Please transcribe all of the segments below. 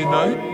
Friday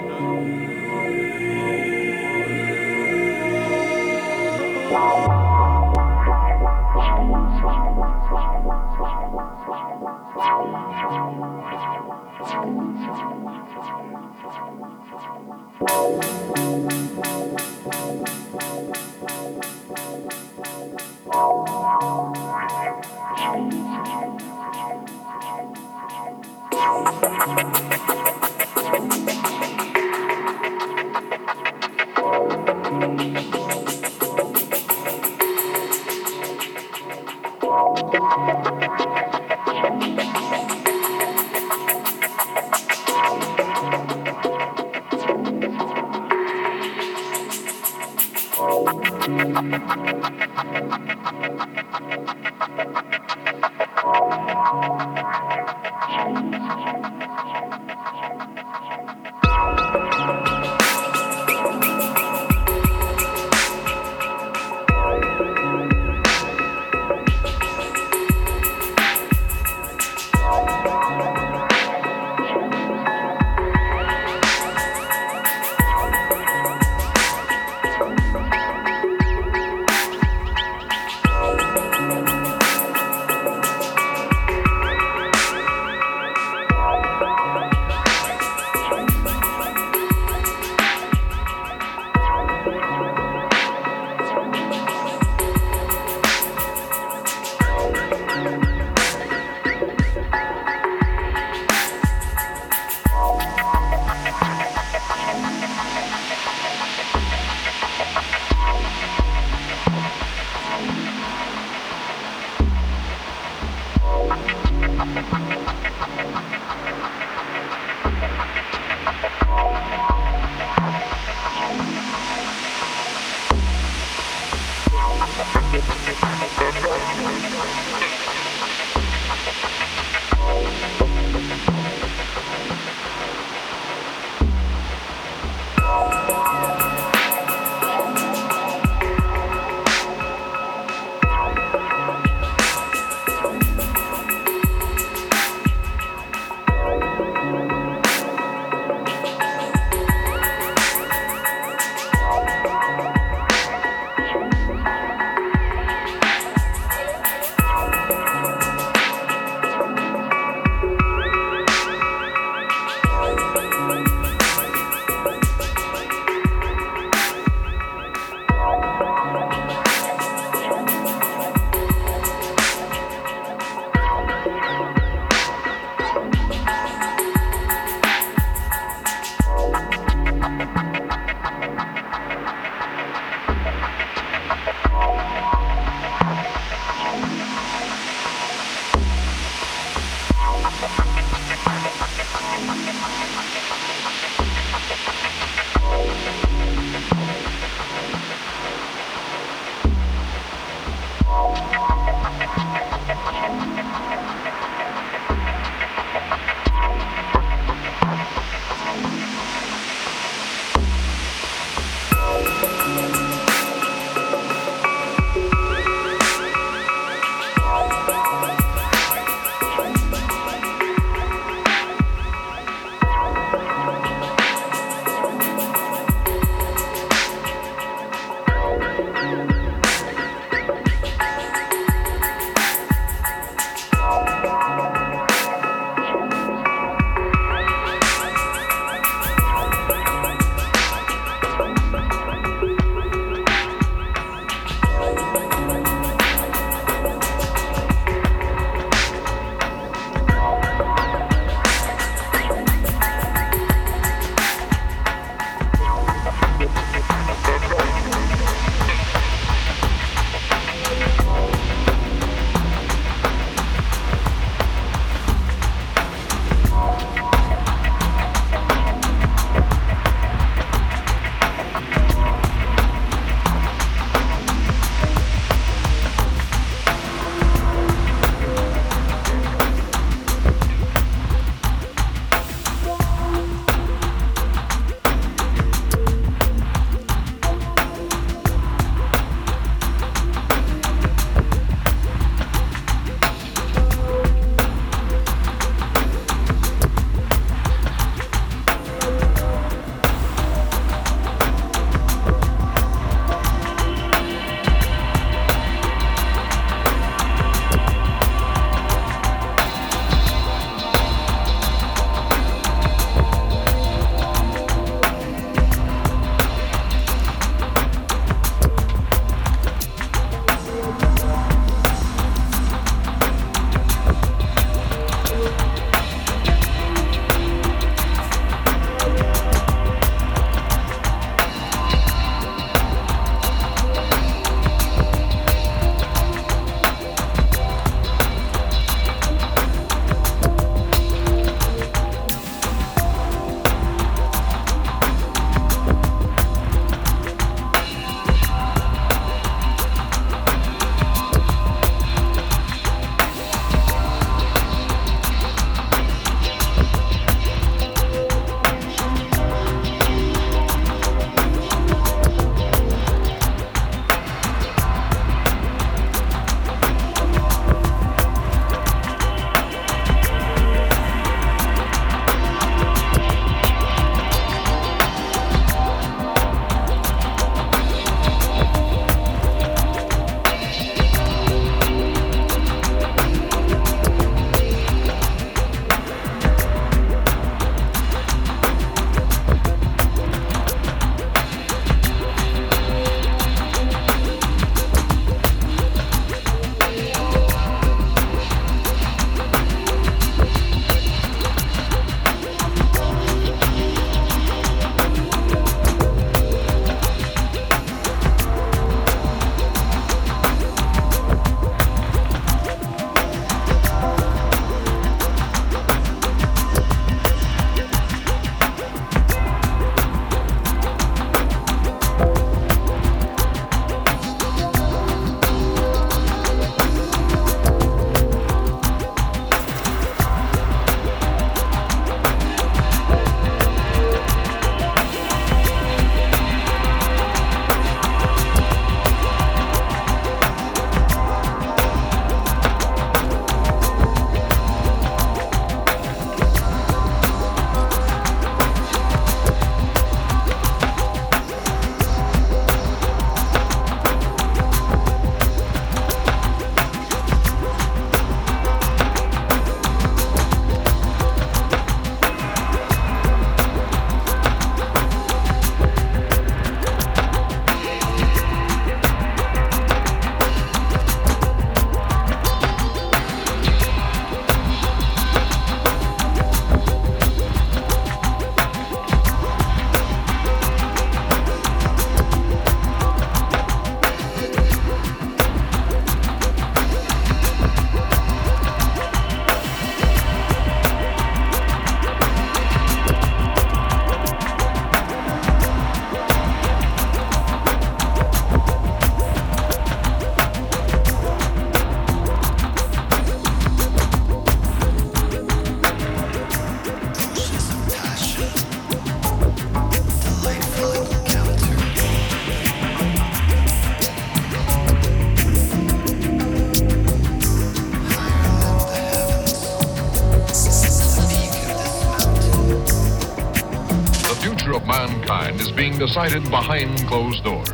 of mankind is being decided behind closed doors.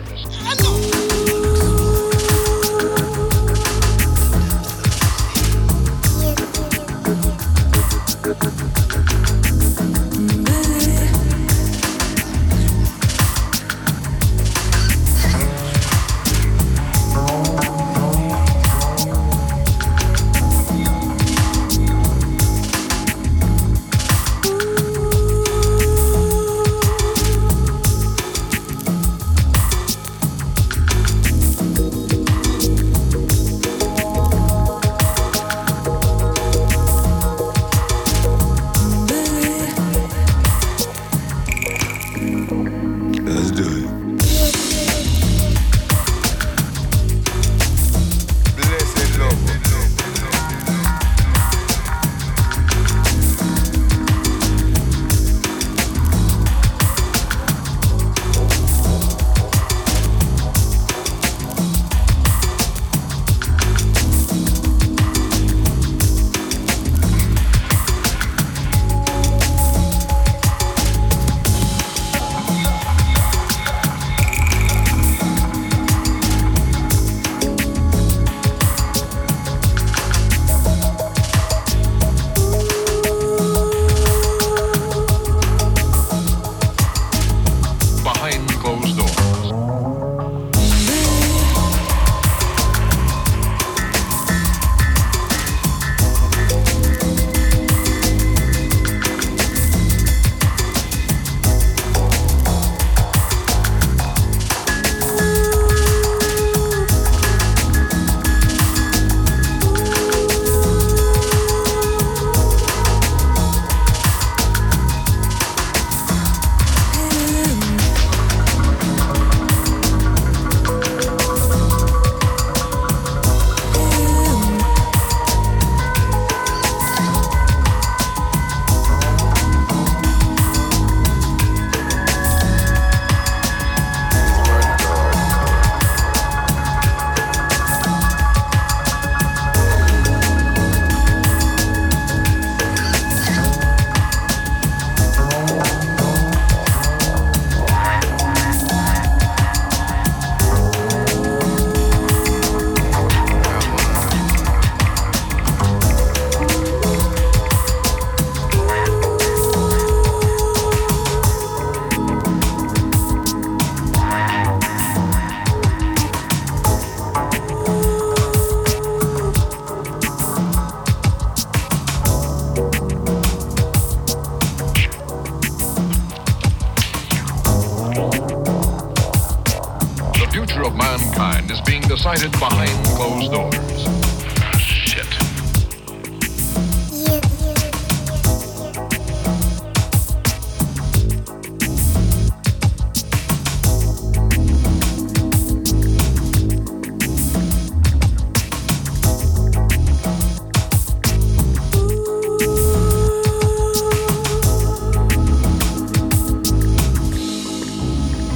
Decided behind closed doors.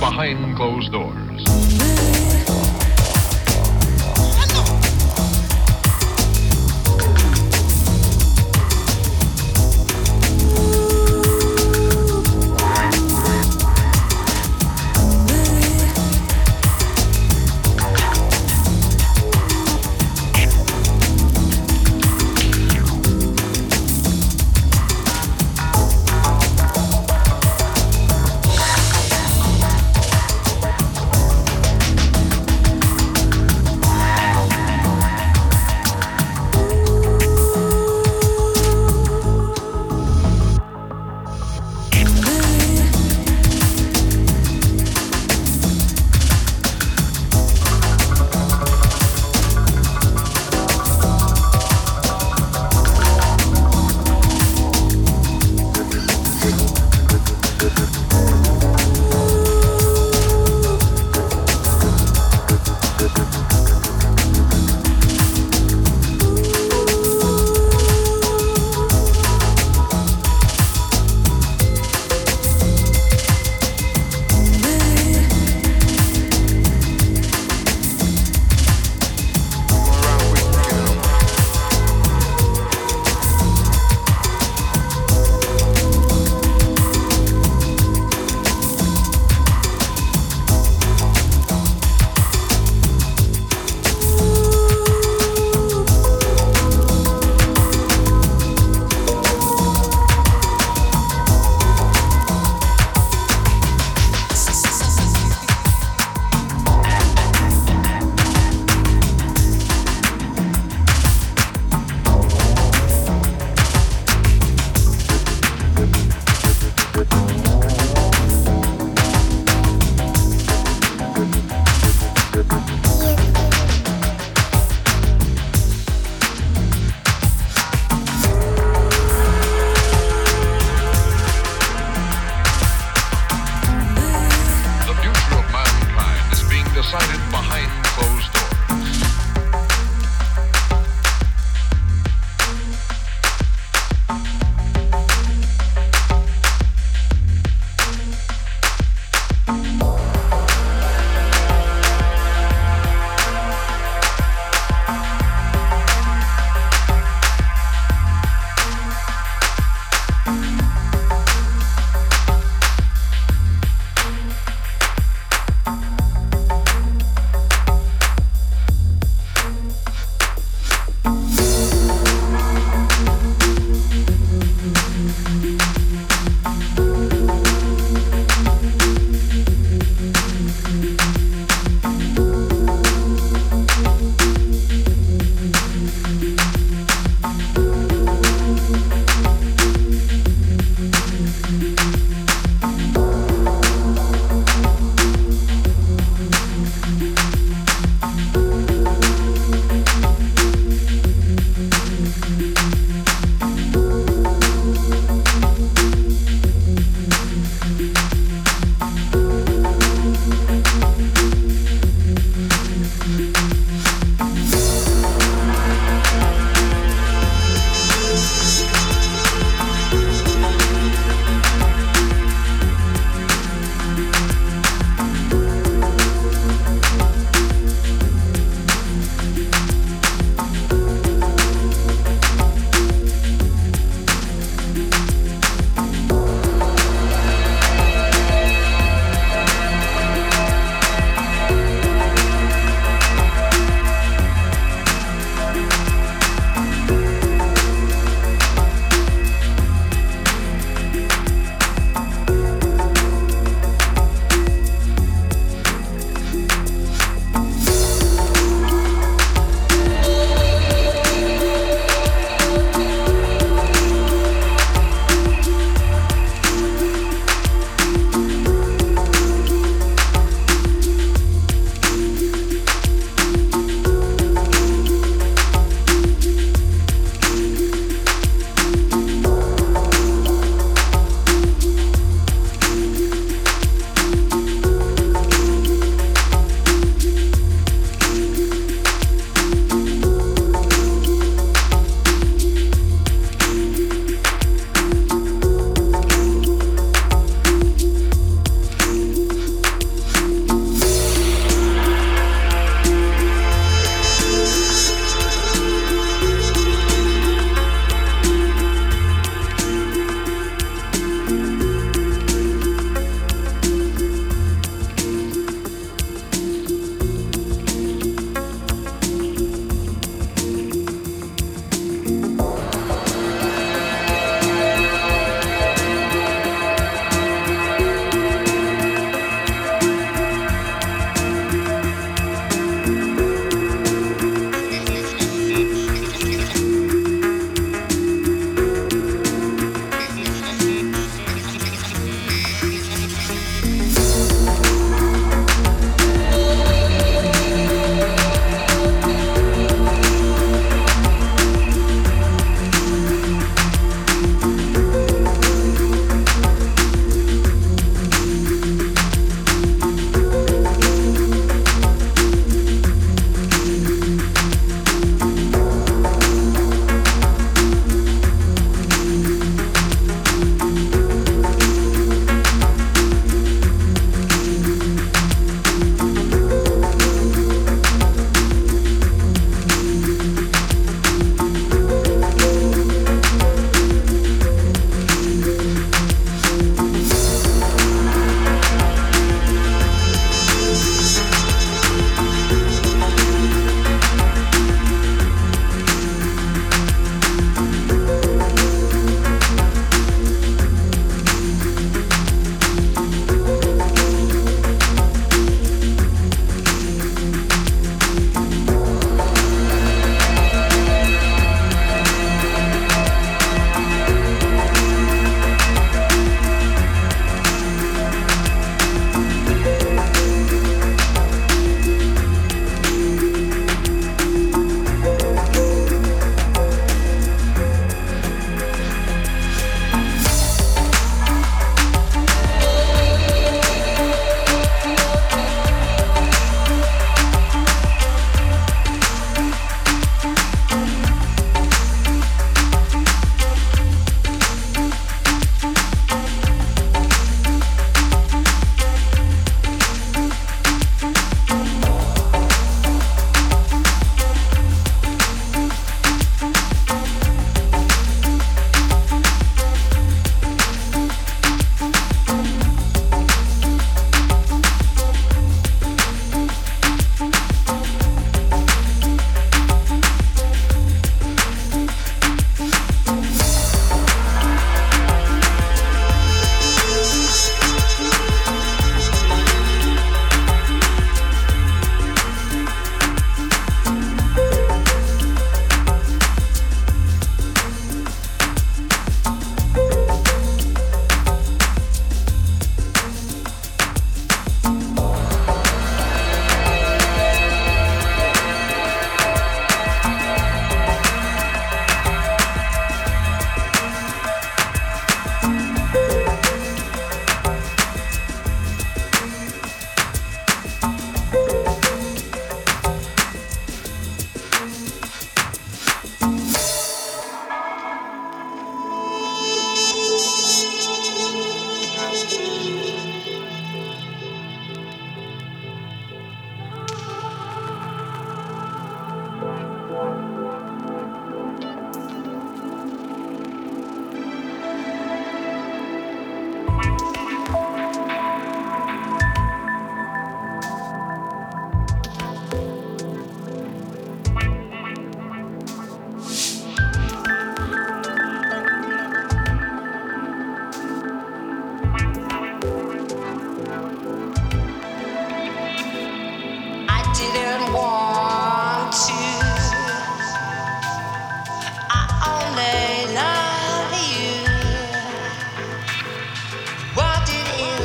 Behind closed doors.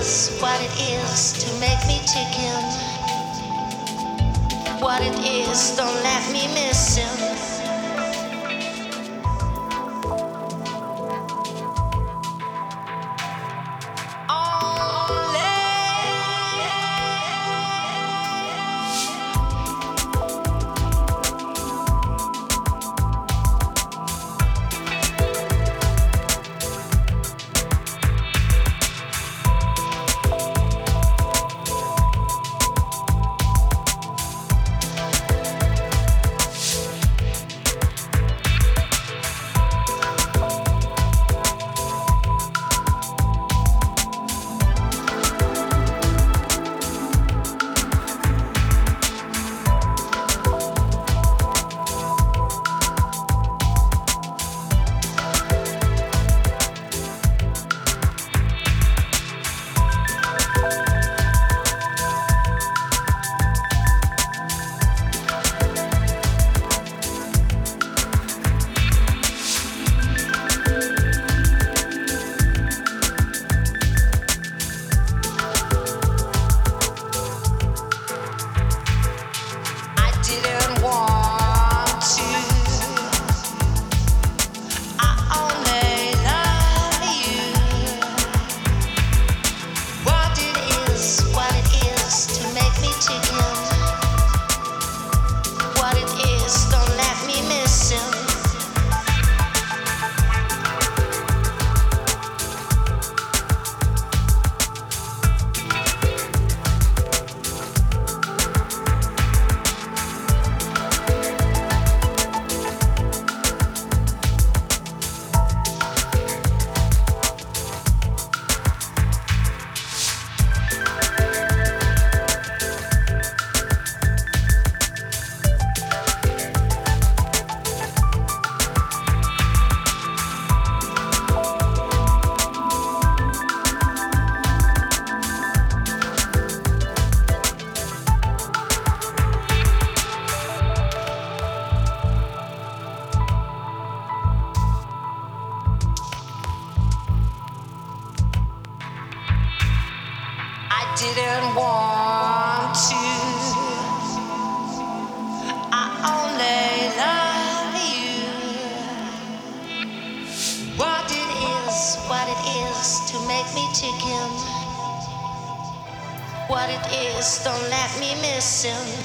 is, what it is to make me chicken. What it is, don't let me miss him. Didn't want to, I only love you. What it is to make me chicken. What it is, don't let me miss him.